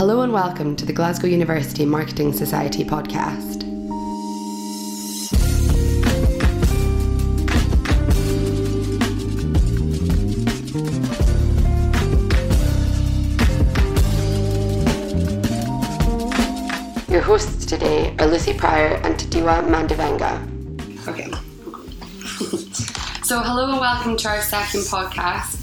Hello and welcome to the Glasgow University Marketing Society podcast. Your hosts today are Lucy Pryor and Tadiwa Mandavenga. Okay. So hello and welcome to our second podcast.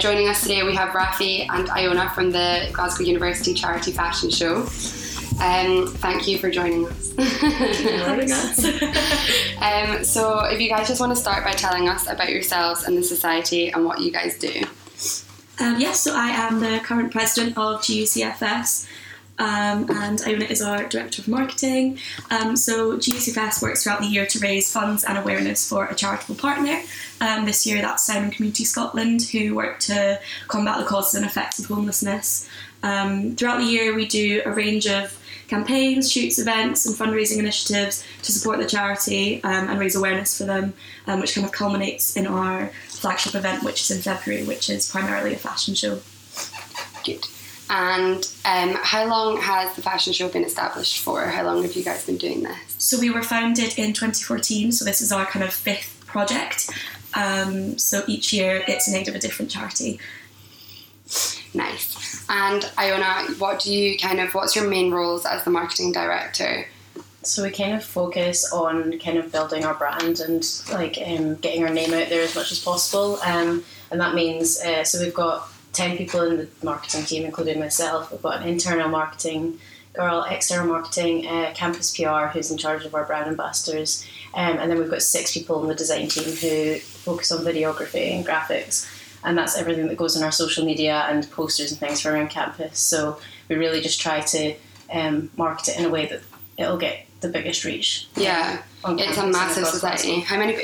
Joining us today we have Rafi and Iona from the Glasgow University Charity Fashion Show. Thank you for joining us. So if you guys just want to start by telling us about yourselves and the society and what you guys do. So I am the current president of GUCFS. And Iona is our Director of Marketing. So GUCFS works throughout the year to raise funds and awareness for a charitable partner. This year that's Simon Community Scotland, who work to combat the causes and effects of homelessness. Throughout the year we do a range of campaigns, shoots, events and fundraising initiatives to support the charity and raise awareness for them, which kind of culminates in our flagship event, which is in February, which is primarily a fashion show. Good. And how long has the fashion show been established for? How long have you guys been doing this? So we were founded in 2014, so this is our kind of fifth project. So each year it's in aid of a different charity. Nice. And Iona, what's your main roles as the marketing director? So we kind of focus on kind of building our brand and getting our name out there as much as possible. And that means, so we've got 10 people in the marketing team, including myself. We've got an internal marketing girl, external marketing, campus PR, who's in charge of our brand ambassadors, and then we've got 6 people in the design team who focus on videography and graphics, and that's everything that goes on our social media and posters and things for around campus. So we really just try to market it in a way that it'll get the biggest reach. Yeah, it's a massive society. How many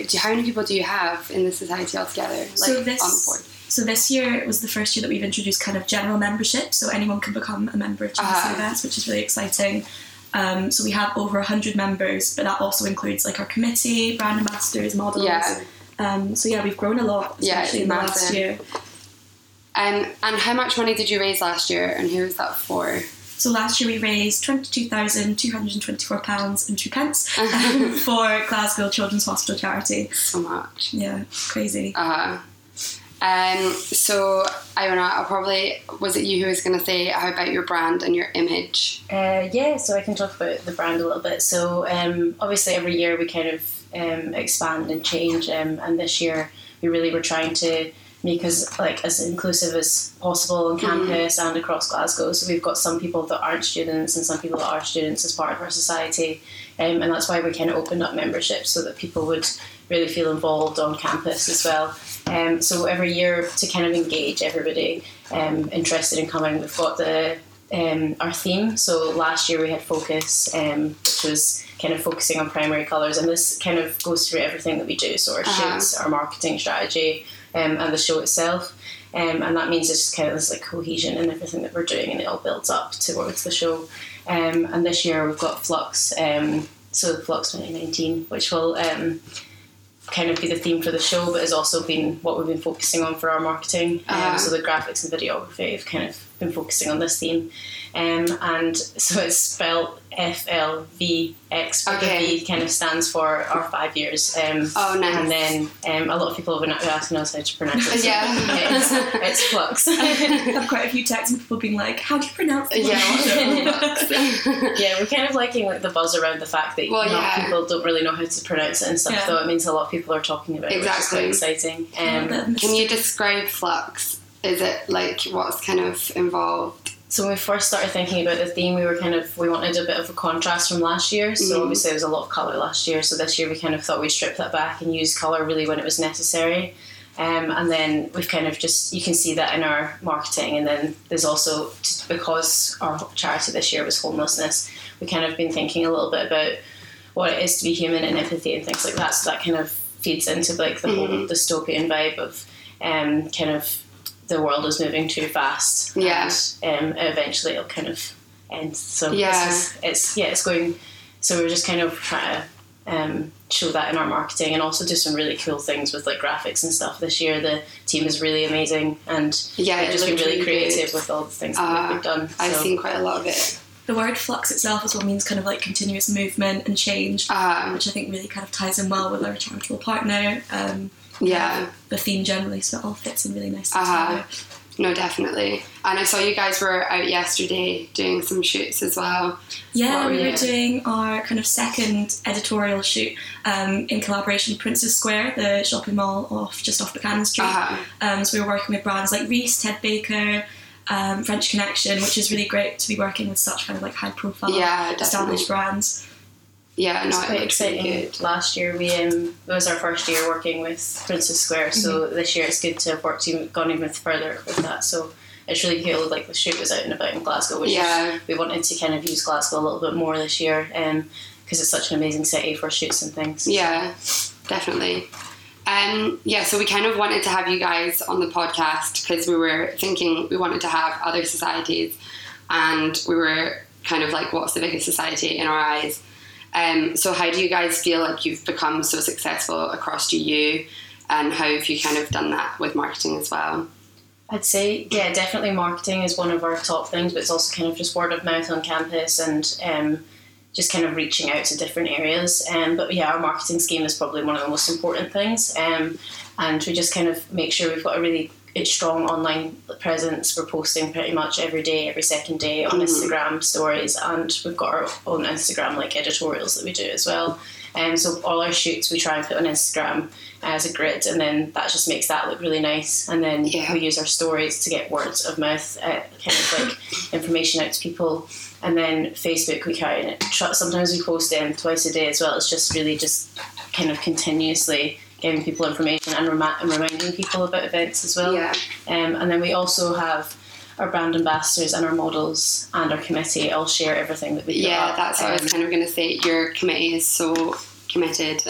people do you have in the society altogether, on the board? So this year, it was the first year that we've introduced kind of general membership, so anyone can become a member of GUCFS, which is really exciting. So we have over 100 members, but that also includes our committee, brand ambassadors, models. Yeah. We've grown a lot, especially in the last year. And how much money did you raise last year, and who was that for? So last year we raised £22,224.02 for Glasgow Children's Hospital Charity. So much. Yeah, crazy. So Iona, was it you who was going to say how about your brand and your image? So I can talk about the brand a little bit. So obviously every year we kind of expand and change, and this year we really were trying to make us as inclusive as possible on campus and across Glasgow. So we've got some people that aren't students and some people that are students as part of our society, and that's why we kind of opened up membership so that people would really feel involved on campus as well. So every year to kind of engage everybody interested in coming, we've got our theme. So last year we had Focus, which was kind of focusing on primary colours, and this kind of goes through everything that we do, so our shoots, our marketing strategy, and the show itself. And that means it's just kind of this cohesion in everything that we're doing, and it all builds up towards the show. And this year we've got Flux, so Flux 2019, which will kind of be the theme for the show, but has also been what we've been focusing on for our marketing. So the graphics and videography have kind of been focusing on this theme, and so it's spelled FLVX, but the V kind of stands for our 5 years. Oh, nice. And then a lot of people have been asking us how to pronounce it. It's Flux. I've quite a few texts and people being like, how do you pronounce it? We're kind of liking the buzz around the fact that people don't really know how to pronounce it and stuff, though it means a lot of people are talking about it, which is quite exciting. Can you describe Flux? Is it what's kind of involved? So when we first started thinking about the theme, we wanted a bit of a contrast from last year. So obviously there was a lot of colour last year. So this year we kind of thought we'd strip that back and use colour really when it was necessary. And then we've kind of just, you can see that in our marketing. And then there's also, because our charity this year was homelessness, we kind of been thinking a little bit about what it is to be human and empathy and things like that. So that kind of feeds into the whole dystopian vibe of kind of, the world is moving too fast, and eventually it'll kind of end. So it's going. So we're just kind of trying to show that in our marketing, and also do some really cool things with like graphics and stuff. This year the team is really amazing, and yeah, just been really creative with all the things that we've done. I've seen quite a lot of it. The word flux itself as well means kind of like continuous movement and change, which I think really kind of ties in well with our charitable partner. The theme generally, so it all fits in really nicely together. No, definitely. And I saw you guys were out yesterday doing some shoots as well. Yeah, we were doing our kind of second editorial shoot in collaboration with Princes Square, the shopping mall just off Buchanan Street. So we were working with brands like Reiss, Ted Baker, French Connection, which is really great to be working with such kind of like high profile established brands. Yeah, no, it's quite exciting. Really good. Last year it was our first year working with Princes Square, so this year it's good to have gone even further with that. So it's really cool. Like the shoot was out and about in Glasgow, which we wanted to kind of use Glasgow a little bit more this year, because it's such an amazing city for shoots and things. Yeah, definitely. So we kind of wanted to have you guys on the podcast because we were thinking we wanted to have other societies, and we were kind of like, what's the biggest society in our eyes? So how do you guys feel like you've become so successful across GU, and how have you kind of done that with marketing as well? I'd say, yeah, definitely marketing is one of our top things, but it's also kind of just word of mouth on campus and just kind of reaching out to different areas. But yeah, our marketing scheme is probably one of the most important things. And we just kind of make sure we've got a really strong online presence. We're posting pretty much every day, every second day on Instagram stories, and we've got our own Instagram like editorials that we do as well. So all our shoots we try and put on Instagram as a grid, and then that just makes that look really nice. And then we use our stories to get words of mouth kind of like information out to people. And then Facebook, we carry it. Sometimes we post them twice a day as well. It's just really just kind of continuously giving people information and reminding people about events as well. Yeah. And then we also have our brand ambassadors and our models and our committee all share everything that we do. Yeah, that's what I was kind of going to say. Your committee is so committed.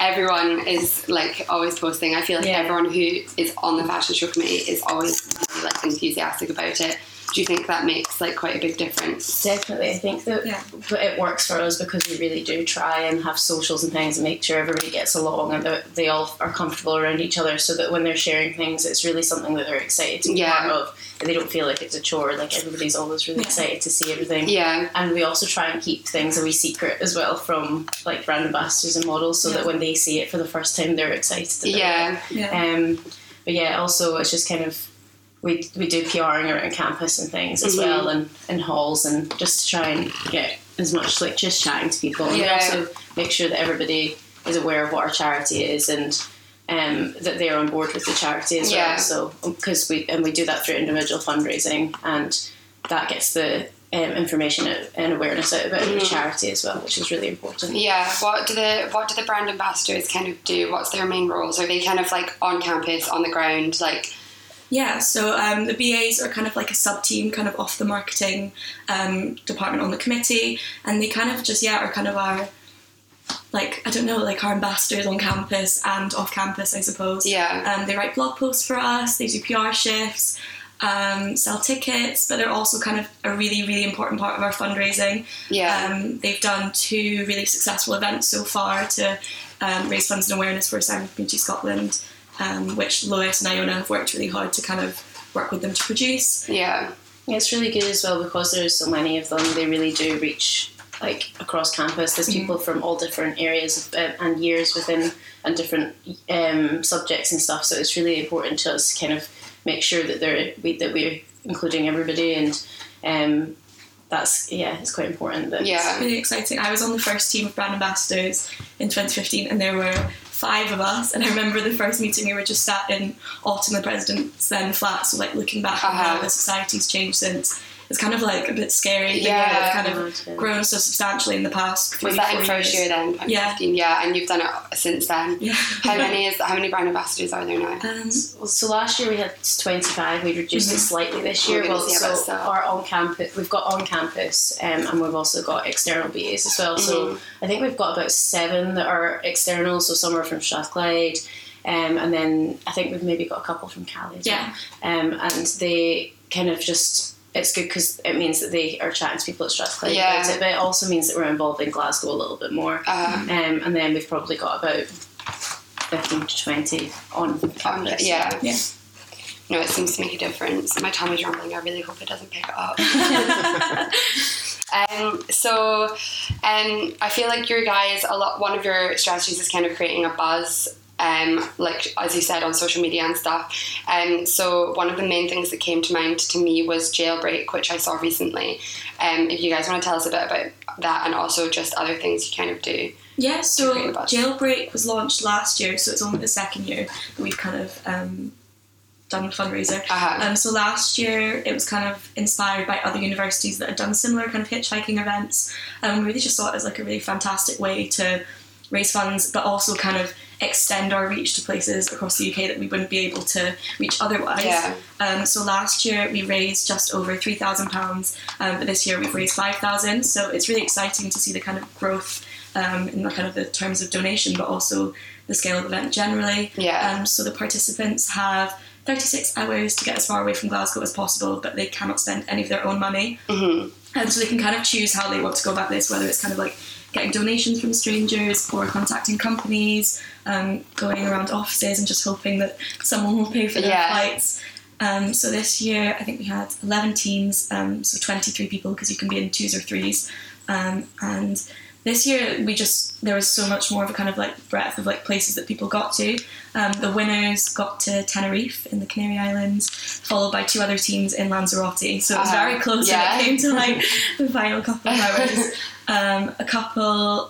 Everyone is like always posting. I feel like everyone who is on the fashion show committee is always really, like, enthusiastic about it. Do you think that makes like quite a big difference? Definitely. I think that it works for us because we really do try and have socials and things and make sure everybody gets along and that they all are comfortable around each other, so that when they're sharing things, it's really something that they're excited to be part of. They don't feel like it's a chore. Like, everybody's always really excited to see everything. Yeah. And we also try and keep things a wee secret as well from like brand ambassadors and models, so that when they see it for the first time, they're excited about it. Yeah. But yeah, also it's just kind of, we do PRing around campus and things as well, and in halls, and just to try and get as much like just chatting to people, and we also make sure that everybody is aware of what our charity is, and that they're on board with the charity as well. So because we do that through individual fundraising, and that gets the information and awareness out about the charity as well, which is really important. Yeah. What do the brand ambassadors kind of do? What's their main roles? Are they kind of like on campus, on the ground, like? Yeah, so the BAs are kind of like a sub-team kind of off the marketing department on the committee, and they kind of just, are kind of our, like, I don't know, like our ambassadors on campus and off campus, I suppose. Yeah. They write blog posts for us, they do PR shifts, sell tickets, but they're also kind of a really, really important part of our fundraising. Yeah. They've done 2 really successful events so far to raise funds and awareness for Simon Community Scotland, which Lois and Iona have worked really hard to kind of work with them to produce. Yeah. It's really good as well because there's so many of them. They really do reach like across campus. There's people from all different areas and years within and different subjects and stuff. So it's really important to us to kind of make sure that we're including everybody, and that's, it's quite important. It's really exciting. I was on the first team of brand ambassadors in 2015, and there were 5 of us, and I remember the first meeting we were just sat in Autumn, the president's then flat, so like looking back at how the society's changed since, it's kind of like a bit scary thinking that it's kind of grown so substantially in the past 3 years. Was that in first year then? 2015? Yeah, and you've done it since then. Yeah. How many brand ambassadors are there now? So last year we had 25, we reduced it slightly this year. Well, so our on campus, we've got on campus and we've also got external BAs as well. So I think we've got about 7 that are external, so some are from Strathclyde, and then I think we've maybe got a couple from Cali as well. And they kind of just it's good because it means that they are chatting to people at Strathclyde about it, but it also means that we're involved in Glasgow a little bit more. And then we've probably got about 15 to 20 on this. Yeah. No, it seems to make a difference. My tummy's rumbling. I really hope it doesn't pick it up. So I feel like your guys, one of your strategies is kind of creating a buzz, like as you said, on social media and stuff. So one of the main things that came to mind to me was Jailbreak, which I saw recently. If you guys want to tell us a bit about that and also just other things you kind of do. Yeah, so Jailbreak was launched last year, so it's only the second year that we've kind of... done a fundraiser. So last year it was kind of inspired by other universities that had done similar kind of hitchhiking events, and we really just saw it as like a really fantastic way to raise funds but also kind of extend our reach to places across the UK that we wouldn't be able to reach otherwise. So last year we raised just over £3,000, but this year we've raised £5,000, so it's really exciting to see the kind of growth in the kind of the terms of donation but also the scale of the event generally. So the participants have 36 hours to get as far away from Glasgow as possible, but they cannot spend any of their own money. And so they can kind of choose how they want to go about this, whether it's kind of like getting donations from strangers or contacting companies, going around offices and just hoping that someone will pay for their flights. So this year I think we had 11 teams, so 23 people because you can be in twos or threes, and this year there was so much more of a kind of like breadth of like places that people got to. The winners got to Tenerife in the Canary Islands, followed by two other teams in Lanzarote. So it was very close when it came to like the final couple of hours.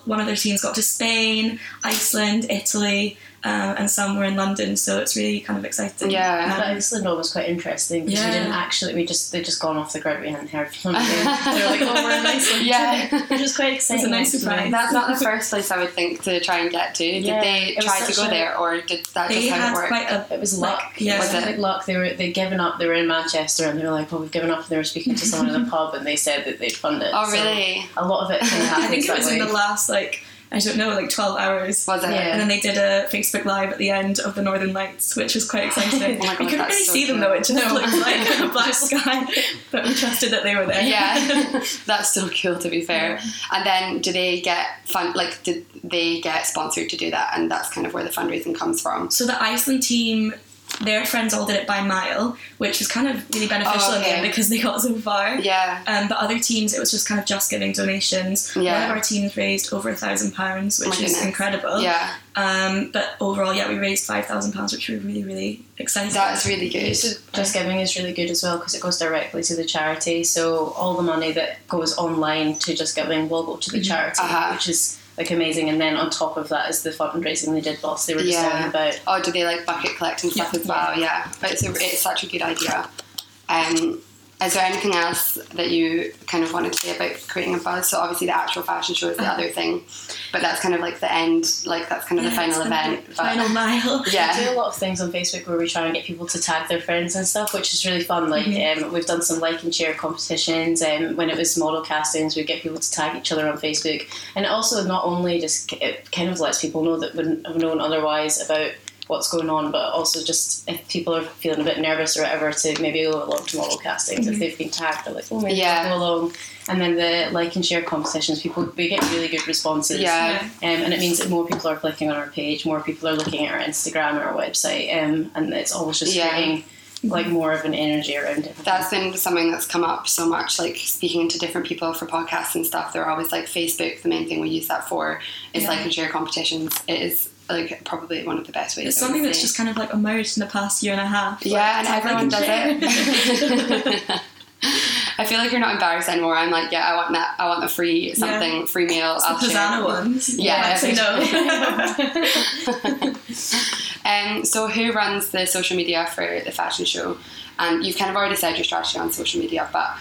One of their teams got to Spain, Iceland, Italy, and some were in London, so it's really kind of exciting. But Iceland was quite interesting because we didn't actually, they'd just gone off the grid, we hadn't heard from them. They were like, oh, we're in Iceland. Which was quite exciting. It's a nice surprise. That's not the first place I would think to try and get to. Did they try to go there, or did that just kind of work? It was luck. Luck. They'd given up, they were in Manchester and they were like, oh, we've given up, and they were speaking to someone in a pub and they said that they'd fund it. Oh, really? So a lot of it kind of happened. I think it was in the last, 12 hours. Was it? Yeah. And then they did a Facebook Live at the end of the Northern Lights, which was quite exciting. Oh my God, we couldn't really see them though, it just looked like a black sky, but we trusted that they were there. Yeah, that's so cool to be fair. And then did they get sponsored to do that? And that's kind of where the fundraising comes from. So the Iceland team, their friends all did it by mile, which was kind of really beneficial in the end because they got so far. But other teams, it was just kind of just giving donations. One of our teams raised over £1,000, which is incredible. But overall, we raised £5,000, which was really, really exciting. That's really good. Just giving is really good as well because it goes directly to the charity. So all the money that goes online to Just Giving will go to the charity, which is amazing. And then on top of that is the fundraising they did whilst they were just talking about. Oh, do they bucket collect and stuff as well? But it's such a good idea. Is there anything else that you kind of wanted to say about creating a buzz? So obviously the actual fashion show is the other thing, but that's kind of like the end, that's kind of the final event. Final mile. We do a lot of things on Facebook where we try and get people to tag their friends and stuff, which is really fun. We've done some like and share competitions. When it was model castings, we get people to tag each other on Facebook. And also not only just, it kind of lets people know that wouldn't have known otherwise about what's going on, but also just if people are feeling a bit nervous or whatever to maybe go along to model castings. If they've been tagged, they're like, oh, maybe I'll go along. And then the like and share competitions, we get really good responses. And it means that more people are clicking on our page, more people are looking at our Instagram or our website, and it's always just creating more of an energy around it. That's been something that's come up so much, speaking to different people for podcasts and stuff. They're always Facebook, the main thing we use that for is like and share competitions. It is probably one of the best ways. It's something that's just kind of emerged in the past year and a half. And everyone does it. I feel you're not embarrassed anymore. I'm I want that. I want the free something, free meal. It's the Pisana ones. So who runs the social media for the fashion show? And you've kind of already said your strategy on social media, but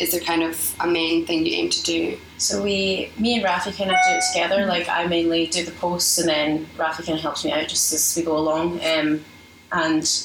is there kind of a main thing you aim to do? So me and Rafi kind of do it together. I mainly do the posts and then Rafi kind of helps me out just as we go along. And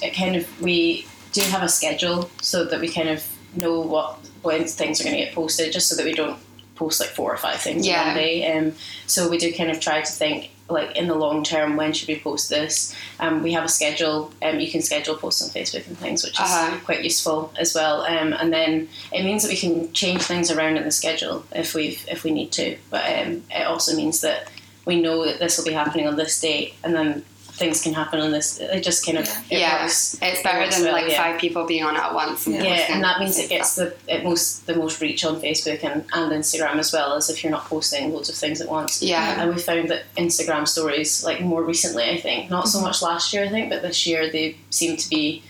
it kind of, we do have a schedule so that we kind of know when things are going to get posted, just so that we don't post like 4 or 5 things in one day. So we do kind of try to think, like, in the long term, when should we post this? We have a schedule. You can schedule posts on Facebook and things, which is quite useful as well. And then it means that we can change things around in the schedule if we need to. But it also means that we know that this will be happening on this date, and then things can happen on this. It just kind of works. It's better than five people being on at once. And that means it gets the most reach on Facebook and Instagram, as well as if you're not posting loads of things at once. Yeah. And we found that Instagram stories, like, more recently, I think, not so much last year, I think, but this year they seem to be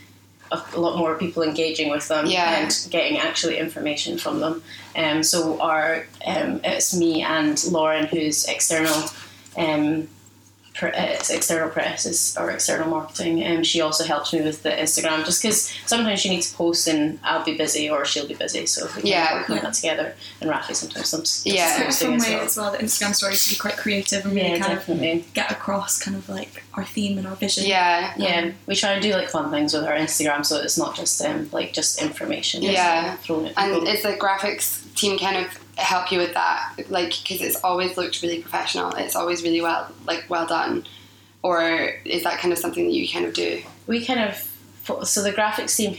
a lot more people engaging with them and getting actually information from them. So it's me and Lauren, who's external press or external marketing, and she also helps me with the Instagram, just because sometimes she needs to post and I'll be busy or she'll be busy, so if we can work on that together. And Rafi sometimes it's quite a fun way as well, the Instagram stories, to be quite creative and really kind of get across kind of like our theme and our vision. We try to do like fun things with our Instagram, so it's not just just information thrown at people. And is the graphics team kind of help you with that, like, because it's always looked really professional, it's always really well done, or is that kind of something that you kind of do? So the graphics team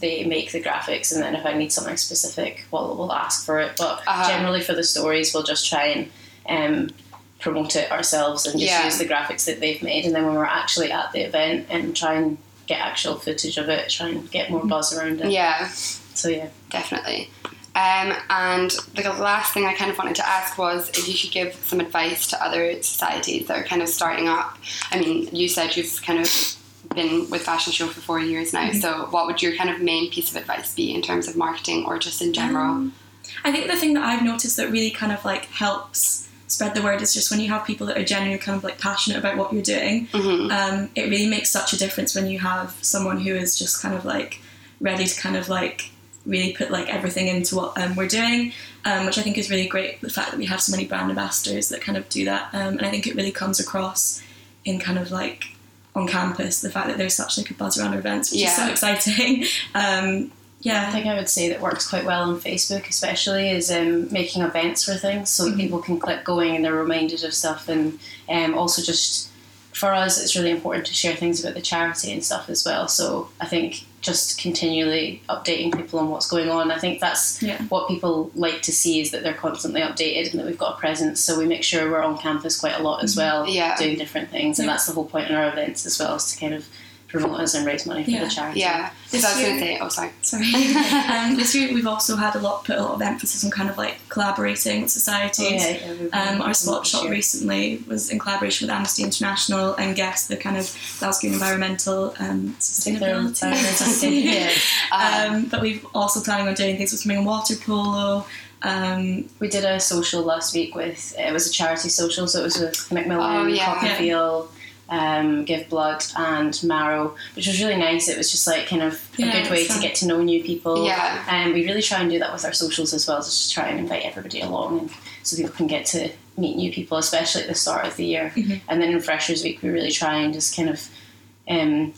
they make the graphics, and then if I need something specific, we'll ask for it, but generally for the stories we'll just try and promote it ourselves and just use the graphics that they've made, and then when we're actually at the event and try and get actual footage of it, try and get more buzz around it. Definitely. And the last thing I kind of wanted to ask was if you could give some advice to other societies that are kind of starting up. I mean, you said you've kind of been with Fashion Show for 4 years now, so what would your kind of main piece of advice be in terms of marketing or just in general? I think the thing that I've noticed that really kind of like helps spread the word is just when you have people that are genuinely kind of like passionate about what you're doing, it really makes such a difference when you have someone who is just kind of like ready to kind of like really put like everything into what we're doing, which I think is really great, the fact that we have so many brand ambassadors that kind of do that, and I think it really comes across in kind of like on campus, the fact that there's such like a buzz around our events, which is so exciting. I think I would say that works quite well on Facebook especially is making events for things, so that people can click going and they're reminded of stuff, and also just for us it's really important to share things about the charity and stuff as well, so I think just continually updating people on what's going on. I think that's what people like to see, is that they're constantly updated and that we've got a presence, so we make sure we're on campus quite a lot as well, doing different things, and that's the whole point in our events as well, is to kind of promote us and raise money for the charity. This year we've also had a lot of emphasis on kind of like collaborating with societies. Our swap shop recently was in collaboration with Amnesty International and guest the kind of Glasgow environmental sustainability. But we've also planning on doing things with swimming and water polo. We did a social last week with, it was a charity social, so it was with McMillan, Copperfield, Give Blood and Marrow, which was really nice. It was just like kind of a good way to get to know new people, and we really try and do that with our socials as well, just to try and invite everybody along, and so people can get to meet new people, especially at the start of the year. And then in Freshers Week we really try and just kind of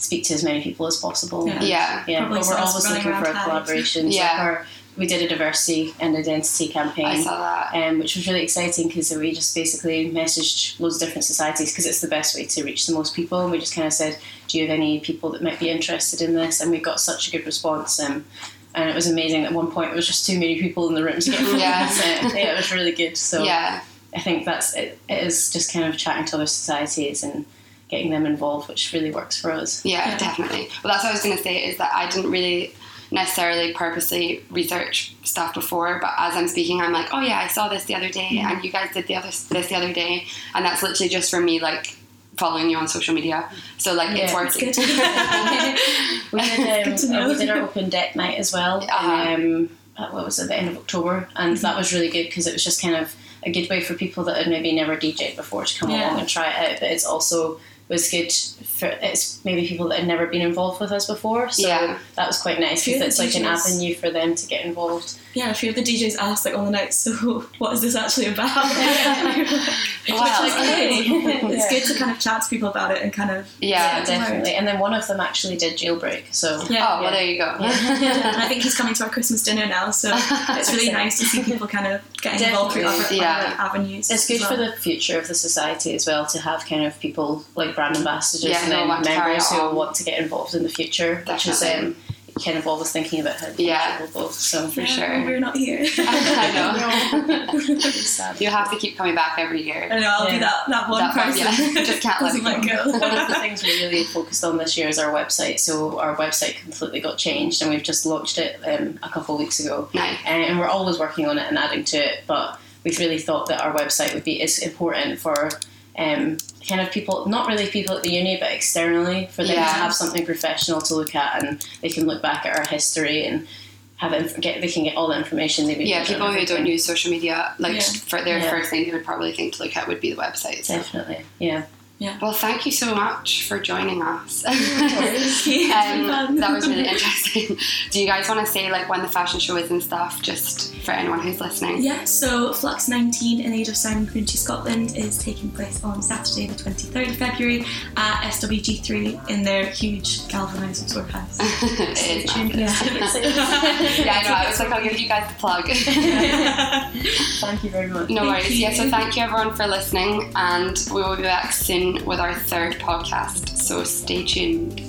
speak to as many people as possible. But we're always looking for collaborations. We did a diversity and identity campaign. I saw that. Which was really exciting, because we just basically messaged loads of different societies, because it's the best way to reach the most people. And we just kind of said, do you have any people that might be interested in this? And we got such a good response. And it was amazing. At one point, it was just too many people in the room to get from it was really good. So I think that's it. It is just kind of chatting to other societies and getting them involved, which really works for us. Yeah, definitely. Well, that's what I was going to say, is that I didn't really necessarily purposely research stuff before, but as I'm speaking I'm like, oh yeah, I saw this the other day, and you guys did this the other day, and that's literally just from me like following you on social media, so like it's worth it. We did our open deck night as well, at the end of October, and that was really good, because it was just kind of a good way for people that had maybe never DJed before to come along and try it out, but it's also was good for, it's maybe people that had never been involved with us before, so that was quite nice because it's like an avenue for them to get involved. Yeah, a few of the DJs asked like on the night, so what is this actually about? It's good to kind of chat to people about it and kind of definitely. And then one of them actually did Jailbreak, so well there you go. And I think he's coming to our Christmas dinner now, so it's really nice to see people kind of getting involved through other avenues. It's good for the future of the society as well to have kind of people like brand ambassadors and then members who want to get involved in the future, which is kind of always thinking about how people both. So for sure, we're not here. I know. You have to keep coming back every year. I know. I'll be that one person. Just can't let it go. One of the things we really focused on this year is our website. So our website completely got changed, and we've just launched it a couple of weeks ago. Nice. And we're always working on it and adding to it, but we really thought that our website is important for. Kind of people, not really people at the uni, but externally for them to have something professional to look at, and they can look back at our history and they can get all the information they would. Yeah, people who don't use social media, like for their first thing, they would probably think to look at would be the website. So. Definitely, yeah. Well, thank you so much for joining us. That was really interesting. Do you guys want to say like when the fashion show is and stuff, just for anyone who's listening? Yeah, so Flux 19 in aid of Simon Community Scotland is taking place on Saturday the 23rd of February at SWG3 in their huge galvanised workhouse. It is. Yeah, I know, I was like, I'll give you guys the plug. Thank you very much. No worries. Yeah, so thank you everyone for listening, and we will be back soon with our third podcast, so stay tuned.